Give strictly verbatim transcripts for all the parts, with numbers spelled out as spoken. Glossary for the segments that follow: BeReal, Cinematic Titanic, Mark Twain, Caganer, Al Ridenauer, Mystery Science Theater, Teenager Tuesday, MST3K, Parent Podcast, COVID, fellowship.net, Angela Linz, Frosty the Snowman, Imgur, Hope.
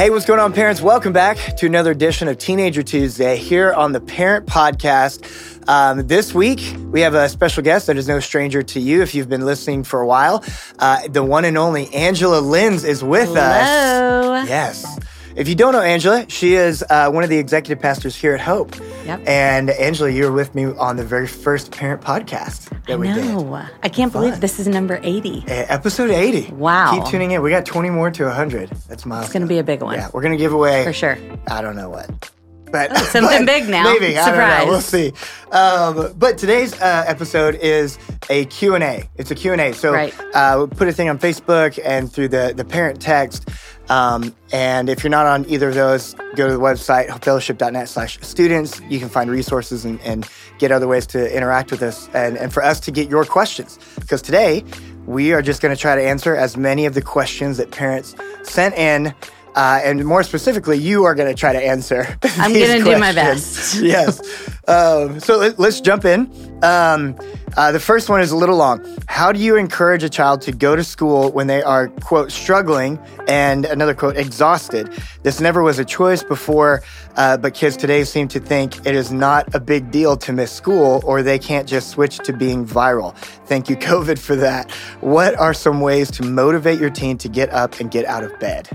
Hey, what's going on, parents? Welcome back to another edition of Teenager Tuesday here on the Parent Podcast. Um, this week, we have a special guest that is no stranger to you if you've been listening for a while. Uh, the one and only Angela Linz is with Hello. us. Yes. If you don't know Angela, she is uh, one of the executive pastors here at Hope. Yep. And Angela, you were with me on the very first Parent Podcast that I we know. did. I can't Fun. believe this is number eighty. A- episode eighty. Wow. Keep tuning in. We got twenty more to one hundred. That's my. It's going to be a big one. Yeah, we're going to give away. For sure. I don't know what. But, oh, something big now. Maybe. Surprise. I don't know. We'll see. Um, but today's uh, episode is a Q and A. It's a Q and A. So right. uh, we'll put a thing on Facebook and through the, the parent text. Um, and if you're not on either of those, go to the website, fellowship.net slash students. You can find resources and, and get other ways to interact with us and, and for us to get your questions. Because today, we are just going to try to answer as many of the questions that parents sent in. Uh, and more specifically, you are going to try to answer I'm going to do my best. Yes. Um, so let, let's jump in. Um, uh, the first one is a little long. How do you encourage a child to go to school when they are, quote, struggling and, another quote, exhausted? This never was a choice before, uh, but kids today seem to think it is not a big deal to miss school or they can't just switch to being viral. Thank you, COVID, for that. What are some ways to motivate your teen to get up and get out of bed?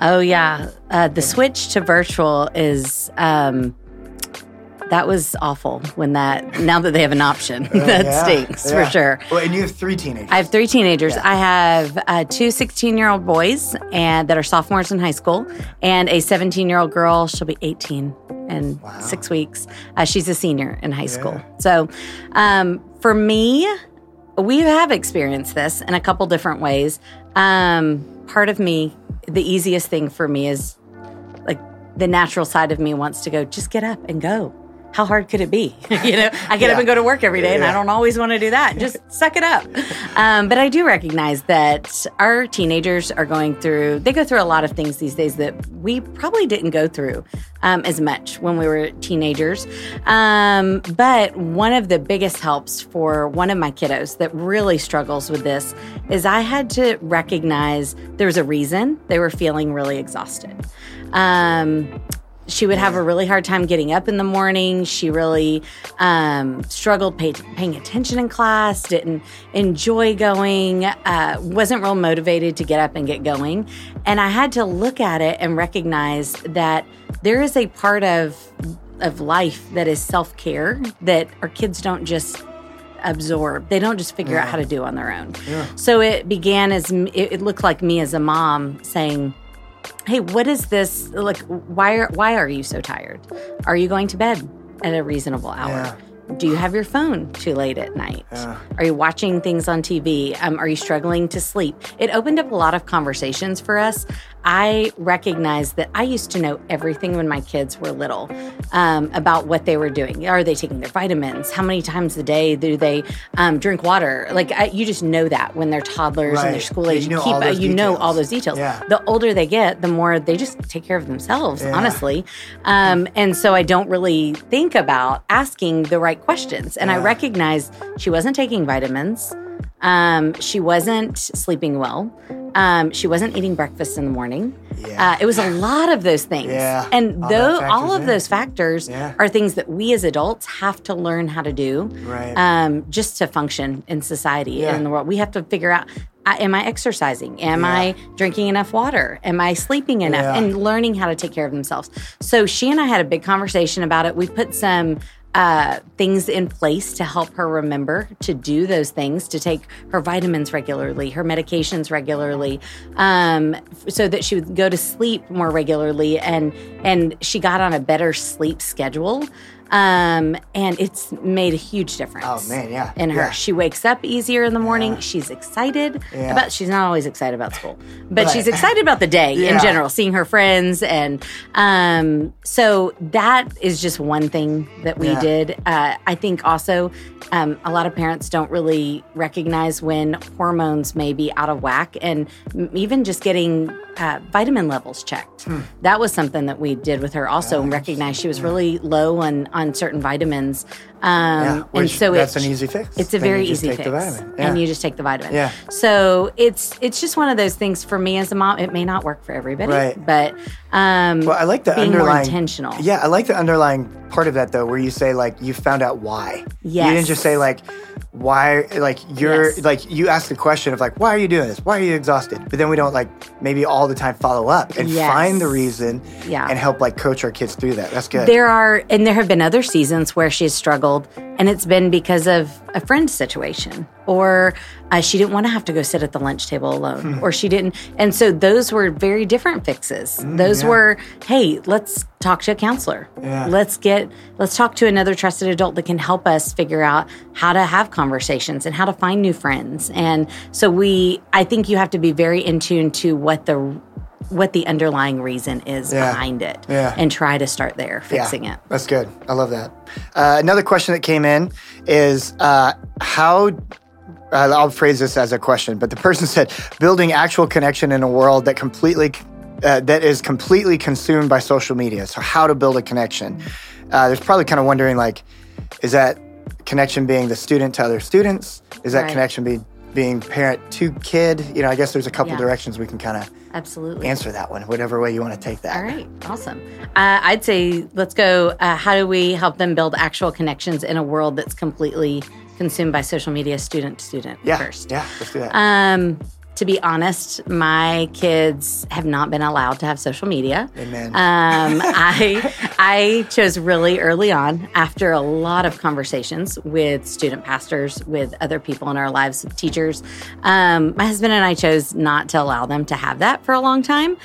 Oh, yeah. Uh, the switch to virtual is, um, that was awful when that, now that they have an option, uh, that yeah, stinks yeah. for sure. Well, and you have three teenagers. I have three teenagers. Yeah. I have uh, two sixteen-year-old boys and that are sophomores in high school and a seventeen-year-old girl. She'll be eighteen in wow. six weeks. Uh, she's a senior in high yeah. school. So um, for me, we have experienced this in a couple different ways. Um, part of me... The easiest thing for me is, like, the natural side of me wants to go, just get up and go. How hard could it be? you know, I get yeah. up and go to work every day, yeah, and yeah. I don't always want to do that. Just suck it up. Um, but I do recognize that our teenagers are going through, they go through a lot of things these days that we probably didn't go through um, as much when we were teenagers. Um, but one of the biggest helps for one of my kiddos that really struggles with this is I had to recognize there was a reason they were feeling really exhausted. Um She would have a really hard time getting up in the morning. She really um, struggled pay- paying attention in class, didn't enjoy going, uh, wasn't real motivated to get up and get going. And I had to look at it and recognize that there is a part of of life that is self-care that our kids don't just absorb. They don't just figure yeah. out how to do on their own. Yeah. So it began as, it, it looked like me as a mom saying, hey, what is this? Like, why are, why are you so tired? Are you going to bed at a reasonable hour? Yeah. Do you have your phone too late at night? Yeah. Are you watching things on T V? Um, are you struggling to sleep? It opened up a lot of conversations for us. I recognized that I used to know everything when my kids were little um, about what they were doing. Are they taking their vitamins? How many times a day do they um, drink water? Like, I, you just know that when they're toddlers right. and they're school age. You, know keep, uh, you know all those details. Yeah. The older they get, the more they just take care of themselves, yeah. honestly. Um, and so I don't really think about asking the right questions. And yeah. I recognized she wasn't taking vitamins. Um, she wasn't sleeping well. Um, she wasn't eating breakfast in the morning. Yeah. Uh, it was a lot of those things. Yeah. And all though all of in. those factors yeah. are things that we as adults have to learn how to do right. um, just to function in society yeah. and in the world. We have to figure out, I, am I exercising? Am yeah. I drinking enough water? Am I sleeping enough? Yeah. And learning how to take care of themselves. So she and I had a big conversation about it. We put some Uh, things in place to help her remember to do those things, to take her vitamins regularly, her medications regularly, um, so that she would go to sleep more regularly, and and she got on a better sleep schedule. Um, and it's made a huge difference. Oh man, yeah. In her, yeah. she wakes up easier in the morning. Yeah. She's excited yeah. about. She's not always excited about school, but, but she's excited about the day yeah. in general, seeing her friends, and um, so that is just one thing that we yeah. did. Uh, I think also um, a lot of parents don't really recognize when hormones may be out of whack, and even just getting uh, vitamin levels checked. Hmm. That was something that we did with her also, yeah, and recognized she was yeah. really low on. on certain vitamins Um, yeah, and so that's it, an easy fix. It's a then very easy fix. Yeah. And you just take the vitamin. Yeah. So it's it's just one of those things for me as a mom. It may not work for everybody, right. but um, well, I like the being underlying, more intentional. Yeah, I like the underlying part of that, though, where you say, like, you found out why. Yes. You didn't just say, like, why, like, you're, yes. like, you ask the question of, like, why are you doing this? Why are you exhausted? But then we don't, like, maybe all the time follow up and yes. find the reason yeah. and help, like, coach our kids through that. That's good. There are, and there have been other seasons where she's struggled. And it's been because of a friend situation, or uh, she didn't want to have to go sit at the lunch table alone, mm. or she didn't. And so those were very different fixes. Mm, those yeah. were, hey, let's talk to a counselor. Yeah. Let's get, let's talk to another trusted adult that can help us figure out how to have conversations and how to find new friends. And so we, I think you have to be very in tune to what the what the underlying reason is yeah. behind it yeah. and try to start there, fixing yeah. it. That's good. I love that. Uh, another question that came in is uh, how, uh, I'll phrase this as a question, but the person said, building actual connection in a world that completely, uh, that is completely consumed by social media. So how to build a connection. Uh, there's probably kind of wondering, like, is that connection being the student to other students? Is that right. connection being being parent to kid? You know, I guess there's a couple yeah. directions we can kind of absolutely answer that one, whatever way you want to take that. All right. Awesome. Uh, I'd say let's go, uh, how do we help them build actual connections in a world that's completely consumed by social media, student to student yeah, first? Yeah, let's do that. Um, to be honest, my kids have not been allowed to have social media. Amen. Um, I I chose really early on, after a lot of conversations with student pastors, with other people in our lives, with teachers. Um, my husband and I chose not to allow them to have that for a long time.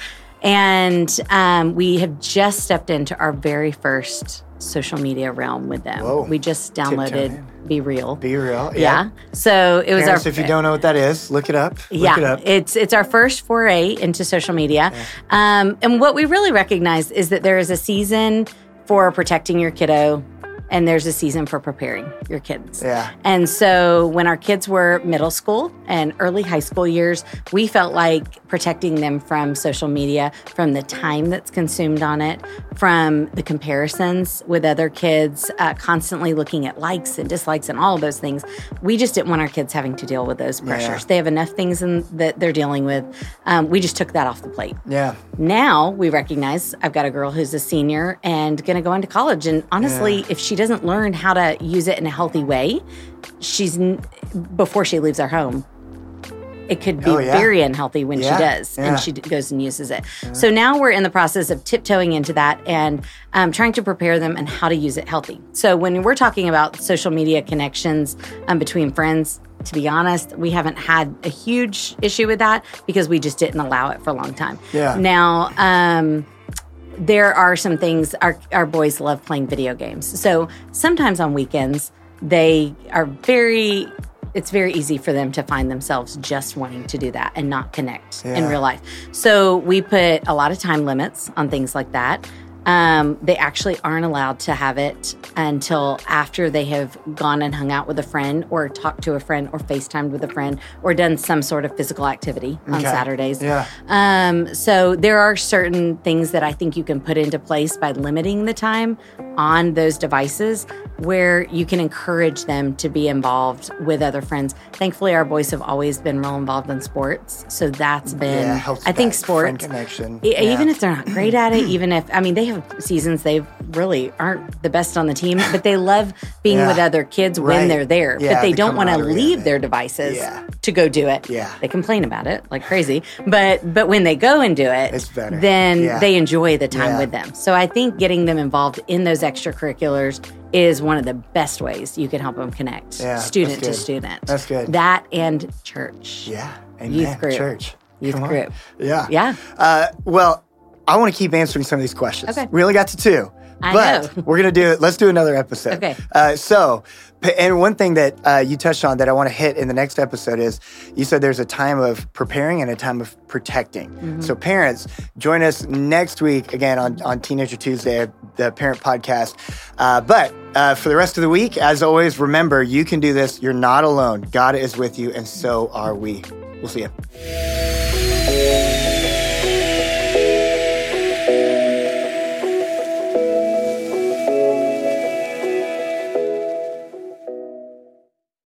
And um, we have just stepped into our very first social media realm with them. Whoa. We just downloaded BeReal. BeReal, yeah. yeah. So it was Parents, our. If you don't know what that is, look it up. Look yeah, it up. it's it's our first foray into social media, yeah. um, and what we really recognize is that there is a season for protecting your kiddo, and there's a season for preparing your kids. Yeah. And so when our kids were middle school and early high school years, we felt like protecting them from social media, from the time that's consumed on it, from the comparisons with other kids, uh, constantly looking at likes and dislikes and all of those things. We just didn't want our kids having to deal with those pressures. Yeah. They have enough things in, that they're dealing with. Um, we just took that off the plate. Yeah. Now we recognize I've got a girl who's a senior and going to go into college. And honestly, yeah. if she doesn't learn how to use it in a healthy way, she's before she leaves our home, it could be oh, yeah. very unhealthy when yeah. she does yeah. and she goes and uses it. Yeah. So now we're in the process of tiptoeing into that and um, trying to prepare them and how to use it healthy. So when we're talking about social media connections um, between friends, to be honest, we haven't had a huge issue with that because we just didn't allow it for a long time. Yeah. Now, um, there are some things, our, our boys love playing video games. So sometimes on weekends, they are very, it's very easy for them to find themselves just wanting to do that and not connect yeah. in real life. So we put a lot of time limits on things like that. Um, they actually aren't allowed to have it until after they have gone and hung out with a friend or talked to a friend or FaceTimed with a friend or done some sort of physical activity okay. on Saturdays. Yeah. Um, so there are certain things that I think you can put into place by limiting the time on those devices where you can encourage them to be involved with other friends. Thankfully, our boys have always been real involved in sports. So that's been, yeah, I think sports, connection. E- yeah. even if they're not great at it, even if, I mean, they have seasons they really aren't the best on the team, but they love being yeah. with other kids right. when they're there, yeah, but they the don't want to leave their devices yeah. to go do it. Yeah. They complain about it like crazy, but but when they go and do it, it's better. Then yeah. they enjoy the time yeah. with them. So I think getting them involved in those extracurriculars is one of the best ways you can help them connect yeah, student to student. That's good. That and church. Yeah. Amen. Youth group. Church. Youth Come group. On. Yeah. Yeah. Uh, well, I want to keep answering some of these questions. Okay. We only got to two. I but know. We're going to do it. Let's do another episode. Okay. Uh, so, and one thing that uh, you touched on that I want to hit in the next episode is you said there's a time of preparing and a time of protecting. Mm-hmm. So parents, join us next week again on, on Teenager Tuesday, the Parent Podcast. Uh, but uh, for the rest of the week, as always, remember, you can do this. You're not alone. God is with you, and so are we. We'll see you.